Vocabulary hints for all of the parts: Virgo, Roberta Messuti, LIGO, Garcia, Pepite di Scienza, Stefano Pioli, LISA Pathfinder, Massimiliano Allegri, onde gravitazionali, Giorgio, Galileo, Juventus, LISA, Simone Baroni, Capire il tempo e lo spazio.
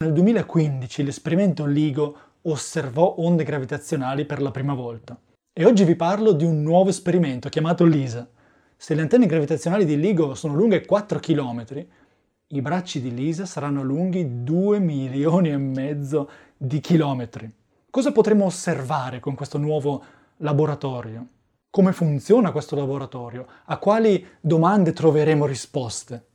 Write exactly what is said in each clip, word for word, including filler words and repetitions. Nel duemilaquindici l'esperimento LIGO osservò onde gravitazionali per la prima volta. E oggi vi parlo di un nuovo esperimento chiamato LISA. Se le antenne gravitazionali di LIGO sono lunghe quattro chilometri, i bracci di LISA saranno lunghi due milioni e mezzo di chilometri. Cosa potremo osservare con questo nuovo laboratorio? Come funziona questo laboratorio? A quali domande troveremo risposte?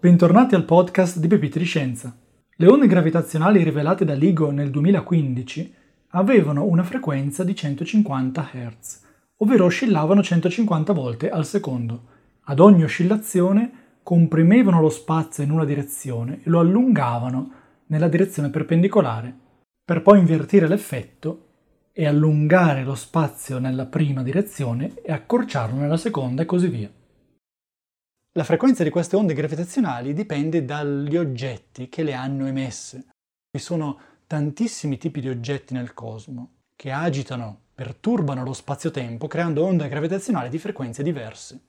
Bentornati al podcast di Pepite di Scienza. Le onde gravitazionali rivelate da LIGO nel duemilaquindici avevano una frequenza di centocinquanta hertz, ovvero oscillavano centocinquanta volte al secondo. Ad ogni oscillazione comprimevano lo spazio in una direzione e lo allungavano nella direzione perpendicolare, per poi invertire l'effetto e allungare lo spazio nella prima direzione e accorciarlo nella seconda e così via. La frequenza di queste onde gravitazionali dipende dagli oggetti che le hanno emesse. Vi sono tantissimi tipi di oggetti nel cosmo che agitano, perturbano lo spazio-tempo creando onde gravitazionali di frequenze diverse.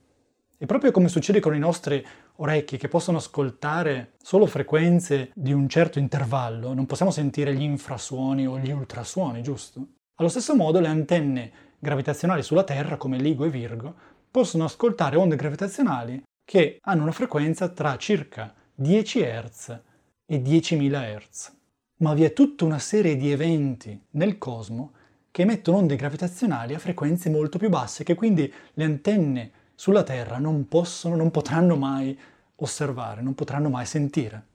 E proprio come succede con i nostri orecchi che possono ascoltare solo frequenze di un certo intervallo, non possiamo sentire gli infrasuoni o gli ultrasuoni, giusto? Allo stesso modo le antenne gravitazionali sulla Terra, come LIGO e Virgo, possono ascoltare onde gravitazionali che hanno una frequenza tra circa dieci hertz e diecimila hertz. Ma vi è tutta una serie di eventi nel cosmo che emettono onde gravitazionali a frequenze molto più basse, che quindi le antenne sulla Terra non possono, non potranno mai osservare, non potranno mai sentire.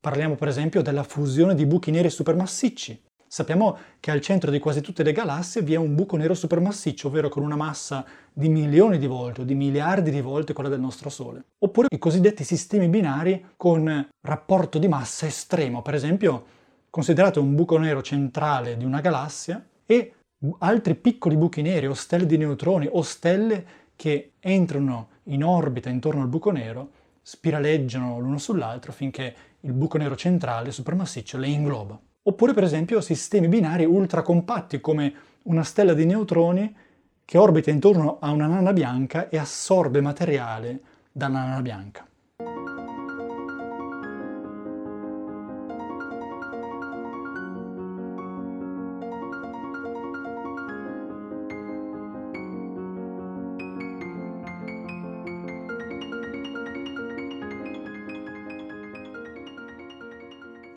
Parliamo per esempio della fusione di buchi neri supermassicci. Sappiamo che al centro di quasi tutte le galassie vi è un buco nero supermassiccio, ovvero con una massa di milioni di volte o di miliardi di volte quella del nostro Sole. Oppure i cosiddetti sistemi binari con rapporto di massa estremo. Per esempio, considerate un buco nero centrale di una galassia e altri piccoli buchi neri o stelle di neutroni o stelle che entrano in orbita intorno al buco nero, spiraleggiano l'uno sull'altro finché il buco nero centrale supermassiccio le ingloba. Oppure, per esempio, sistemi binari ultracompatti, come una stella di neutroni che orbita intorno a una nana bianca e assorbe materiale dalla nana bianca.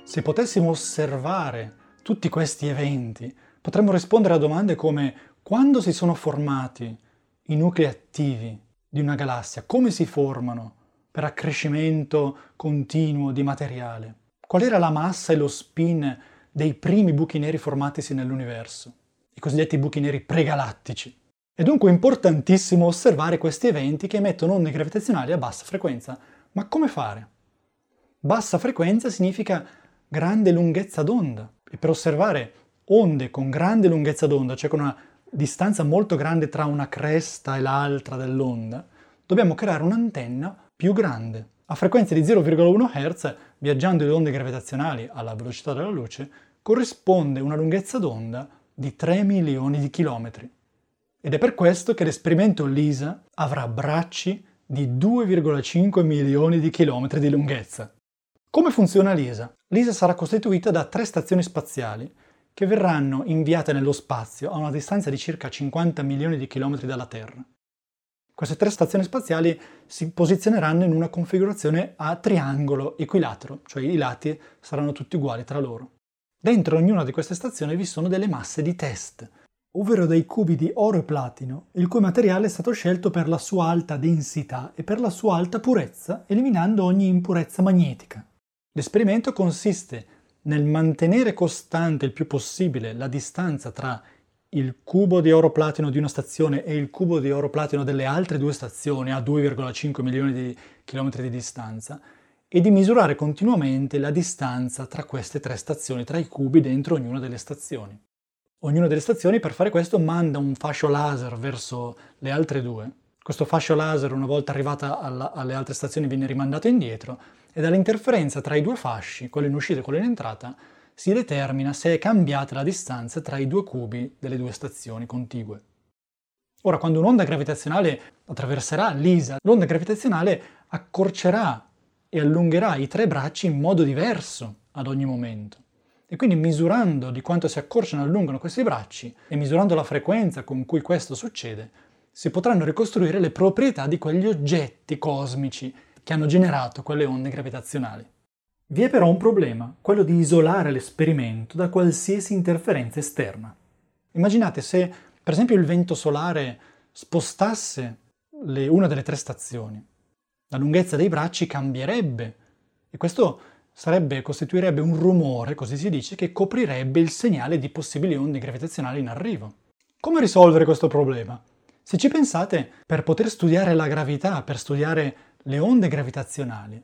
Se potessimo osservare tutti questi eventi, potremmo rispondere a domande come: quando si sono formati i nuclei attivi di una galassia? Come si formano per accrescimento continuo di materiale? Qual era la massa e lo spin dei primi buchi neri formatisi nell'universo? I cosiddetti buchi neri pregalattici. È dunque importantissimo osservare questi eventi che emettono onde gravitazionali a bassa frequenza. Ma come fare? Bassa frequenza significa grande lunghezza d'onda, e per osservare onde con grande lunghezza d'onda, cioè con una distanza molto grande tra una cresta e l'altra dell'onda, dobbiamo creare un'antenna più grande. A frequenze di zero virgola uno hertz, viaggiando le onde gravitazionali alla velocità della luce, corrisponde una lunghezza d'onda di tre milioni di chilometri. Ed è per questo che l'esperimento LISA avrà bracci di due virgola cinque milioni di chilometri di lunghezza. Come funziona LISA? LISA sarà costituita da tre stazioni spaziali che verranno inviate nello spazio a una distanza di circa cinquanta milioni di chilometri dalla Terra. Queste tre stazioni spaziali si posizioneranno in una configurazione a triangolo equilatero, cioè i lati saranno tutti uguali tra loro. Dentro ognuna di queste stazioni vi sono delle masse di test, ovvero dei cubi di oro e platino, il cui materiale è stato scelto per la sua alta densità e per la sua alta purezza, eliminando ogni impurezza magnetica. L'esperimento consiste nel mantenere costante il più possibile la distanza tra il cubo di oro platino di una stazione e il cubo di oro platino delle altre due stazioni a due virgola cinque milioni di chilometri di distanza e di misurare continuamente la distanza tra queste tre stazioni, tra i cubi dentro ognuna delle stazioni. Ognuna delle stazioni per fare questo manda un fascio laser verso le altre due. Questo fascio laser, una volta arrivata alla, alle altre stazioni, viene rimandato indietro e dall'interferenza tra i due fasci, quello in uscita e quello in entrata, si determina se è cambiata la distanza tra i due cubi delle due stazioni contigue. Ora, quando un'onda gravitazionale attraverserà LISA, l'onda gravitazionale accorcerà e allungherà i tre bracci in modo diverso ad ogni momento. E quindi, misurando di quanto si accorciano e allungano questi bracci e misurando la frequenza con cui questo succede, si potranno ricostruire le proprietà di quegli oggetti cosmici che hanno generato quelle onde gravitazionali. Vi è però un problema, quello di isolare l'esperimento da qualsiasi interferenza esterna. Immaginate se, per esempio, il vento solare spostasse le, una delle tre stazioni. La lunghezza dei bracci cambierebbe e questo sarebbe, costituirebbe un rumore, così si dice, che coprirebbe il segnale di possibili onde gravitazionali in arrivo. Come risolvere questo problema? Se ci pensate, per poter studiare la gravità, per studiare le onde gravitazionali,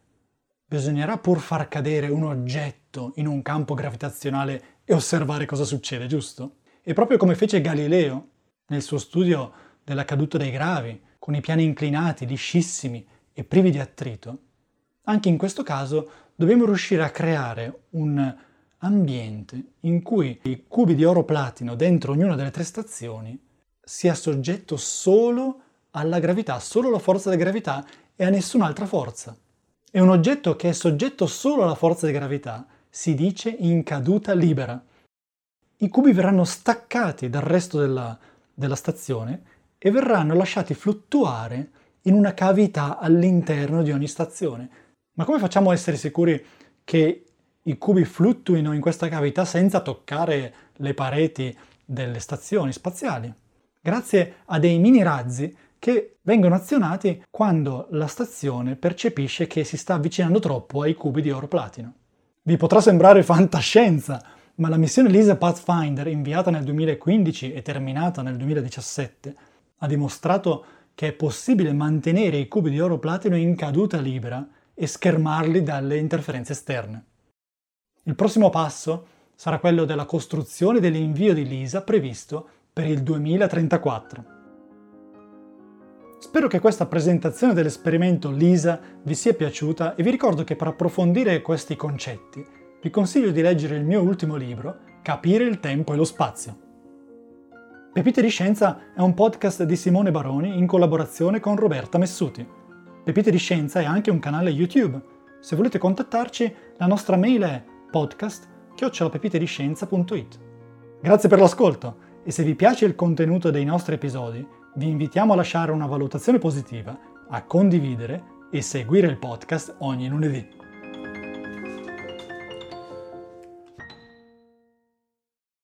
bisognerà pur far cadere un oggetto in un campo gravitazionale e osservare cosa succede, giusto? E proprio come fece Galileo nel suo studio della caduta dei gravi, con i piani inclinati, liscissimi e privi di attrito, anche in questo caso dobbiamo riuscire a creare un ambiente in cui i cubi di oro platino dentro ognuna delle tre stazioni sia soggetto solo alla gravità, solo alla forza della gravità e a nessun'altra forza. E un oggetto che è soggetto solo alla forza di gravità si dice in caduta libera. I cubi verranno staccati dal resto della, della stazione e verranno lasciati fluttuare in una cavità all'interno di ogni stazione. Ma come facciamo a essere sicuri che i cubi fluttuino in questa cavità senza toccare le pareti delle stazioni spaziali? Grazie a dei mini razzi che vengono azionati quando la stazione percepisce che si sta avvicinando troppo ai cubi di oro platino. Vi potrà sembrare fantascienza, ma la missione LISA Pathfinder, inviata nel duemilaquindici e terminata nel duemiladiciassette, ha dimostrato che è possibile mantenere i cubi di oro platino in caduta libera e schermarli dalle interferenze esterne. Il prossimo passo sarà quello della costruzione dell'invio di LISA previsto per il duemilatrentaquattro. Spero che questa presentazione dell'esperimento LISA vi sia piaciuta e vi ricordo che per approfondire questi concetti vi consiglio di leggere il mio ultimo libro, Capire il tempo e lo spazio. Pepite di Scienza è un podcast di Simone Baroni in collaborazione con Roberta Messuti. Pepite di Scienza è anche un canale YouTube. Se volete contattarci, la nostra mail è podcast chiocciola pepite di scienza punto it. Grazie per l'ascolto e se vi piace il contenuto dei nostri episodi, vi invitiamo a lasciare una valutazione positiva, a condividere e seguire il podcast ogni lunedì.